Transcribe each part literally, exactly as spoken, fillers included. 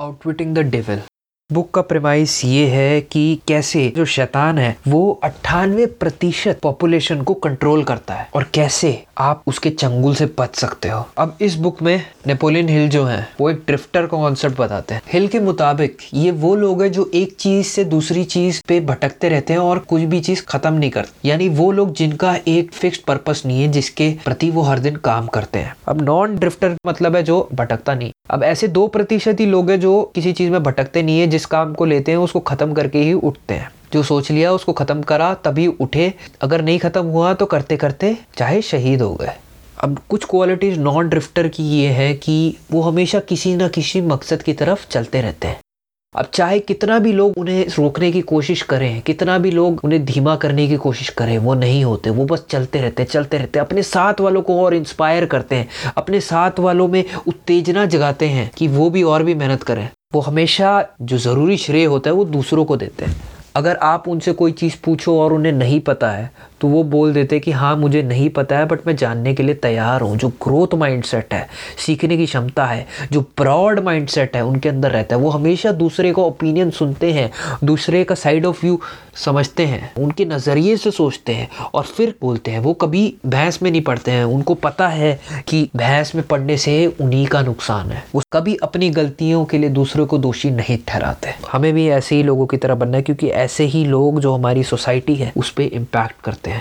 Outwitting the devil. Book का premise ये है कि कैसे जो शैतान है वो अट्ठानवे प्रतिशत पॉपुलेशन को कंट्रोल करता है और कैसे आप उसके चंगुल से बच सकते हो। अब इस बुक में नेपोलियन हिल जो हैं वो एक ड्रिफ्टर का कॉन्सेप्ट बताते हैं। हिल के मुताबिक ये वो लोग हैं जो एक चीज से दूसरी चीज पे भटकते रहते हैं और कुछ भी चीज खत्म नहीं करते, यानी वो लोग जिनका एक फिक्स्ड पर्पस नहीं है जिसके प्रति वो हर दिन काम करते हैं। अब नॉन ड्रिफ्टर मतलब है जो भटकता नहीं। अब ऐसे दो प्रतिशत ही लोग हैं जो किसी चीज में भटकते नहीं है, जिस काम को लेते हैं उसको खत्म करके ही उठते हैं। जो सोच लिया उसको खत्म करा तभी उठे, अगर नहीं खत्म हुआ तो करते करते चाहे शहीद हो गए। अब कुछ क्वालिटीज नॉन ड्रिफ्टर की ये है कि वो हमेशा किसी ना किसी मकसद की तरफ चलते रहते हैं। अब चाहे कितना भी लोग उन्हें रोकने की कोशिश करें, कितना भी लोग उन्हें धीमा करने की कोशिश करें, वो नहीं होते। वो बस चलते रहते हैं चलते रहते हैं अपने साथ वालों को और इंस्पायर करते हैं, अपने साथ वालों में उत्तेजना जगाते हैं कि वो भी और भी मेहनत करें। वो हमेशा जो ज़रूरी श्रेय होता है वो दूसरों को देते हैं। अगर आप उनसे कोई चीज़ पूछो और उन्हें नहीं पता है तो वो बोल देते कि हाँ मुझे नहीं पता है बट मैं जानने के लिए तैयार हूँ। जो ग्रोथ माइंडसेट है, सीखने की क्षमता है, जो ब्रॉड माइंडसेट है उनके अंदर रहता है। वो हमेशा दूसरे का ओपिनियन सुनते हैं, दूसरे का साइड ऑफ व्यू समझते हैं, उनके नज़रिए से सोचते हैं और फिर बोलते हैं। वो कभी बहस में नहीं पड़ते हैं, उनको पता है कि बहस में पड़ने से उन्हीं का नुकसान है। वो कभी अपनी गलतियों के लिए दूसरे को दोषी नहीं ठहराते। हमें भी ऐसे ही लोगों की तरह बनना है क्योंकि ऐसे ही लोग जो हमारी सोसाइटी है उस पर इम्पैक्ट करते हैं।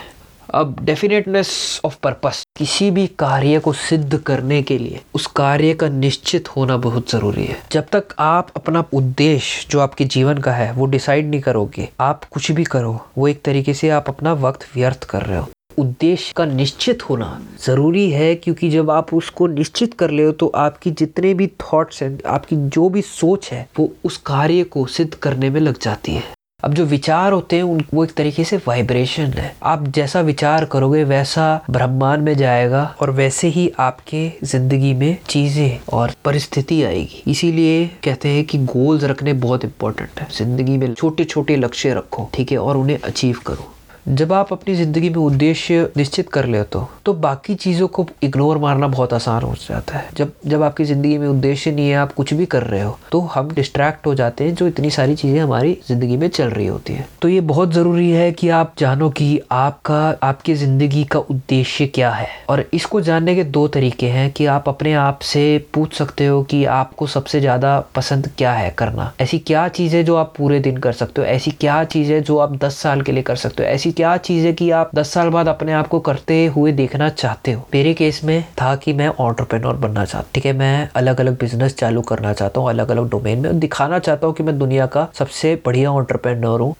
अब डेफिनेटनेस ऑफ पर्पस, किसी भी कार्य को सिद्ध करने के लिए उस कार्य का निश्चित होना बहुत ज़रूरी है। जब तक आप अपना उद्देश्य जो आपके जीवन का है वो डिसाइड नहीं करोगे, आप कुछ भी करो वो एक तरीके से आप अपना वक्त व्यर्थ कर रहे हो। उद्देश्य का निश्चित होना ज़रूरी है क्योंकि जब आप उसको निश्चित कर ले हो तो आपकी जितने भी थॉट्स हैं, आपकी जो भी सोच है वो उस कार्य को सिद्ध करने में लग जाती है। अब जो विचार होते हैं उन वो एक तरीके से वाइब्रेशन है। आप जैसा विचार करोगे वैसा ब्रह्मांड में जाएगा और वैसे ही आपके ज़िंदगी में चीज़ें और परिस्थिति आएगी। इसीलिए कहते हैं कि गोल्स रखने बहुत इंपॉर्टेंट है। ज़िंदगी में छोटे छोटे लक्ष्य रखो, ठीक है, और उन्हें अचीव करो। जब आप अपनी ज़िंदगी में उद्देश्य निश्चित कर लेते हो तो बाकी चीज़ों को इग्नोर मारना बहुत आसान हो जाता है। जब जब आपकी ज़िंदगी में उद्देश्य नहीं है, आप कुछ भी कर रहे हो, तो हम डिस्ट्रैक्ट हो जाते हैं जो इतनी सारी चीज़ें हमारी ज़िंदगी में चल रही होती है। तो ये बहुत ज़रूरी है कि आप जानो कि आपका आपकी ज़िंदगी का उद्देश्य क्या है। और इसको जानने के दो तरीके हैं कि आप अपने आप से पूछ सकते हो कि आपको सबसे ज़्यादा पसंद क्या है करना। ऐसी क्या चीज़ें जो आप पूरे दिन कर सकते हो, ऐसी क्या चीज़ें जो आप दस साल के लिए कर सकते हो, ऐसी क्या चीज़ है कि आप दस साल बाद अपने आप को करते हुए देखना चाहते हो। मेरे केस में था कि मैं एंटरप्रेन्योर बनना चाहता हूँ, ठीक है, मैं अलग अलग बिजनेस चालू करना चाहता हूँ, अलग अलग डोमेन में दिखाना चाहता हूँ कि मैं दुनिया का सबसे बढ़िया एंटरप्रेन्योर हूँ।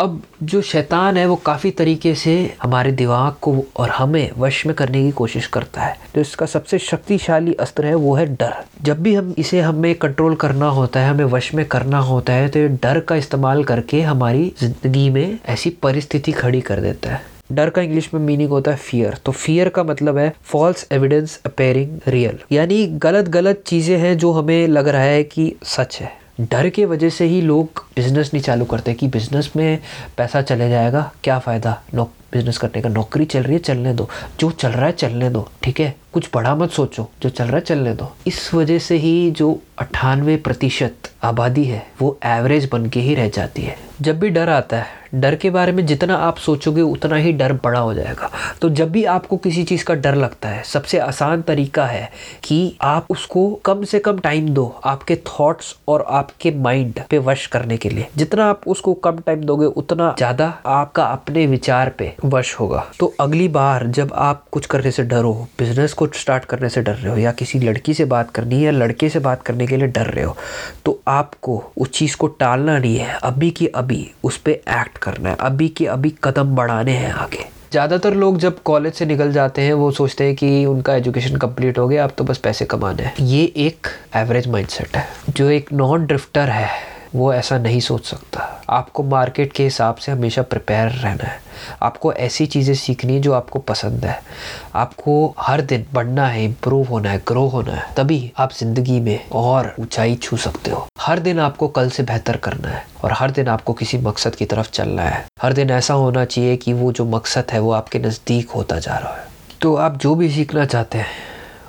अब जो शैतान है वो काफ़ी तरीके से हमारे दिमाग को और हमें वश में करने की कोशिश करता है। तो इसका सबसे शक्तिशाली अस्त्र है वो है डर। जब भी हम इसे हमें कंट्रोल करना होता है, हमें वश में करना होता है, तो डर का इस्तेमाल करके हमारी ज़िंदगी में ऐसी परिस्थिति खड़ी कर देता है। डर का इंग्लिश में मीनिंग होता है फियर। तो फियर का मतलब है फॉल्स एविडेंस अपीयरिंग रियल, यानी गलत गलत चीज़ें हैं जो हमें लग रहा है कि सच है। डर के वजह से ही लोग बिज़नेस नहीं चालू करते कि बिज़नेस में पैसा चले जाएगा, क्या फ़ायदा नौ बिज़नेस करने का, नौकरी चल रही है चलने दो, जो चल रहा है चलने दो, ठीक है, कुछ बड़ा मत सोचो, जो चल रहा है चलने दो। इस वजह से ही जो अट्ठानवे प्रतिशत आबादी है वो एवरेज बन के ही रह जाती है। जब भी डर आता है, डर के बारे में जितना आप सोचोगे उतना ही डर बड़ा हो जाएगा। तो जब भी आपको किसी चीज़ का डर लगता है, सबसे आसान तरीका है कि आप उसको कम से कम टाइम दो आपके थॉट्स और आपके माइंड पे वश करने के लिए। जितना आप उसको कम टाइम दोगे उतना ज़्यादा आपका अपने विचार पे वश होगा। तो अगली बार जब आप कुछ करने से डरो, बिजनेस को स्टार्ट करने से डर रहे हो, या किसी लड़की से बात करनी है या लड़के से बात करने के लिए डर रहे हो, तो आपको उस चीज़ को टालना नहीं है, अभी की अभी उस पर एक्ट करना है, अभी के अभी कदम बढ़ाने हैं आगे। ज़्यादातर लोग जब कॉलेज से निकल जाते हैं वो सोचते हैं कि उनका एजुकेशन कंप्लीट हो गया, अब तो बस पैसे कमाने हैं। ये एक एवरेज माइंडसेट है। जो एक नॉन ड्रिफ्टर है वो ऐसा नहीं सोच सकता। आपको मार्केट के हिसाब से हमेशा प्रिपेयर रहना है, आपको ऐसी चीज़ें सीखनी है जो आपको पसंद है, आपको हर दिन बढ़ना है, इम्प्रूव होना है, ग्रो होना है, तभी आप ज़िंदगी में और ऊंचाई छू सकते हो। हर दिन आपको कल से बेहतर करना है और हर दिन आपको किसी मकसद की तरफ चलना है। हर दिन ऐसा होना चाहिए कि वो जो मकसद है वो आपके नज़दीक होता जा रहा है। तो आप जो भी सीखना चाहते हैं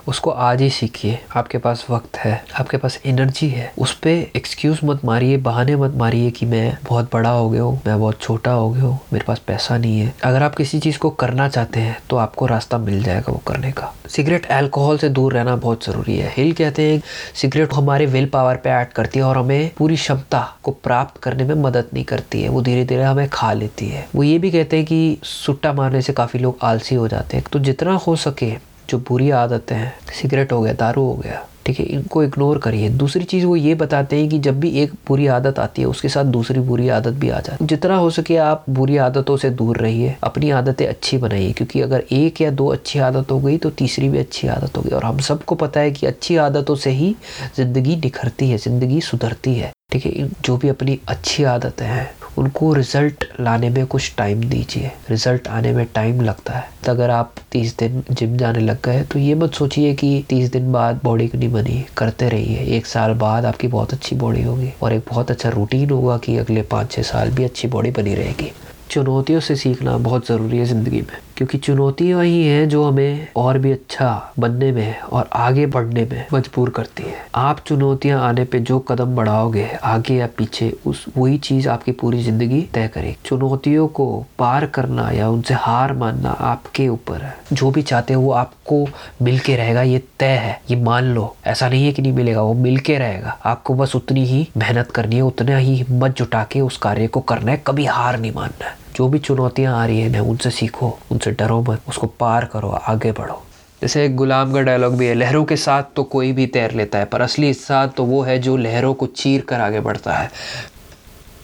उसको आज ही सीखिए। आपके पास वक्त है, आपके पास एनर्जी है, उस पर एक्सक्यूज मत मारिए, बहाने मत मारिए कि मैं बहुत बड़ा हो गया हूँ, मैं बहुत छोटा हो गया हूँ, मेरे पास पैसा नहीं है। अगर आप किसी चीज़ को करना चाहते हैं तो आपको रास्ता मिल जाएगा वो करने का। सिगरेट एल्कोहल से दूर रहना बहुत ज़रूरी है। हिल कहते हैं सिगरेट हमारे विल पावर पे ऐड करती है और हमें पूरी क्षमता को प्राप्त करने में मदद नहीं करती है, वो धीरे धीरे हमें खा लेती है। वो ये भी कहते हैं कि सुट्टा मारने से काफ़ी लोग आलसी हो जाते हैं, तो जितना हो सके जो बुरी आदतें हैं, सिगरेट हो गया, दारू हो गया, ठीक है, इनको इग्नोर करिए। दूसरी चीज़ वो ये बताते हैं कि जब भी एक बुरी आदत आती है उसके साथ दूसरी बुरी आदत भी आ जाती है। जितना हो सके आप बुरी आदतों से दूर रहिए, अपनी आदतें अच्छी बनाइए, क्योंकि अगर एक या दो अच्छी आदत हो गई तो तीसरी भी अच्छी आदत होगी। और हम सबको पता है कि अच्छी आदतों से ही ज़िंदगी निखरती है, ज़िंदगी सुधरती है, ठीक है। जो भी अपनी अच्छी आदतें हैं उनको रिज़ल्ट लाने में कुछ टाइम दीजिए, रिज़ल्ट आने में टाइम लगता है। तो अगर आप तीस दिन जिम जाने लग गए तो ये मत सोचिए कि तीस दिन बाद बॉडी नहीं बनी, करते रहिए। एक साल बाद आपकी बहुत अच्छी बॉडी होगी और एक बहुत अच्छा रूटीन होगा कि अगले पाँच छः साल भी अच्छी बॉडी बनी रहेगी। चुनौतियों से सीखना बहुत ज़रूरी है ज़िंदगी में, क्योंकि चुनौतियाँ ही हैं जो हमें और भी अच्छा बनने में और आगे बढ़ने में मजबूर करती है। आप चुनौतियाँ आने पे जो कदम बढ़ाओगे आगे या पीछे, उस वही चीज़ आपकी पूरी ज़िंदगी तय करेगी। चुनौतियों को पार करना या उनसे हार मानना आपके ऊपर है। जो भी चाहते हो वो आपको मिल के रहेगा, ये तय है, ये मान लो। ऐसा नहीं है कि नहीं मिलेगा, वो मिल के रहेगा। आपको बस उतनी ही मेहनत करनी है, उतना ही हिम्मत जुटा के उस कार्य को करना है, कभी हार नहीं मानना है। जो भी चुनौतियाँ आ रही हैं ना, उनसे सीखो, उनसे डरो मत, उसको पार करो, आगे बढ़ो। जैसे एक गुलाम का डायलॉग भी है, लहरों के साथ तो कोई भी तैर लेता है पर असली साथ तो वो है जो लहरों को चीर कर आगे बढ़ता है।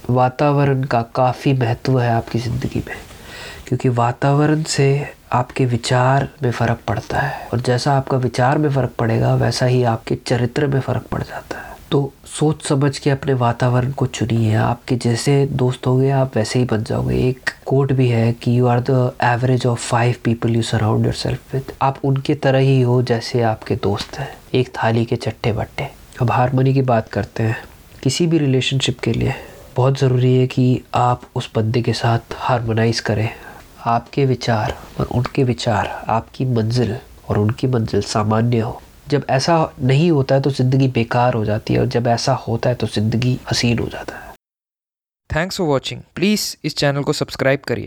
वातावरण का काफ़ी महत्व है आपकी ज़िंदगी में, क्योंकि वातावरण से आपके विचार में फ़र्क पड़ता है और जैसा आपका विचार में फ़र्क पड़ेगा वैसा ही आपके चरित्र में फ़र्क पड़ जाता है। तो सोच समझ के अपने वातावरण को चुनिए। आपके जैसे दोस्त होंगे आप वैसे ही बन जाओगे। एक कोट भी है कि you are the average of five people you surround yourself with. आप उनके तरह ही हो जैसे आपके दोस्त हैं, एक थाली के चट्टे बट्टे। अब हारमोनी की बात करते हैं। किसी भी रिलेशनशिप के लिए बहुत ज़रूरी है कि आप उस बंदे के साथ हारमोनाइज़ करें। आपके विचार और उनके विचार, आपकी मंजिल और उनकी मंजिल सामान्य हो। जब ऐसा नहीं होता है तो ज़िंदगी बेकार हो जाती है और जब ऐसा होता है तो ज़िंदगी हसीन हो जाता है। Thanks for watching. प्लीज़ इस चैनल को सब्सक्राइब करिए।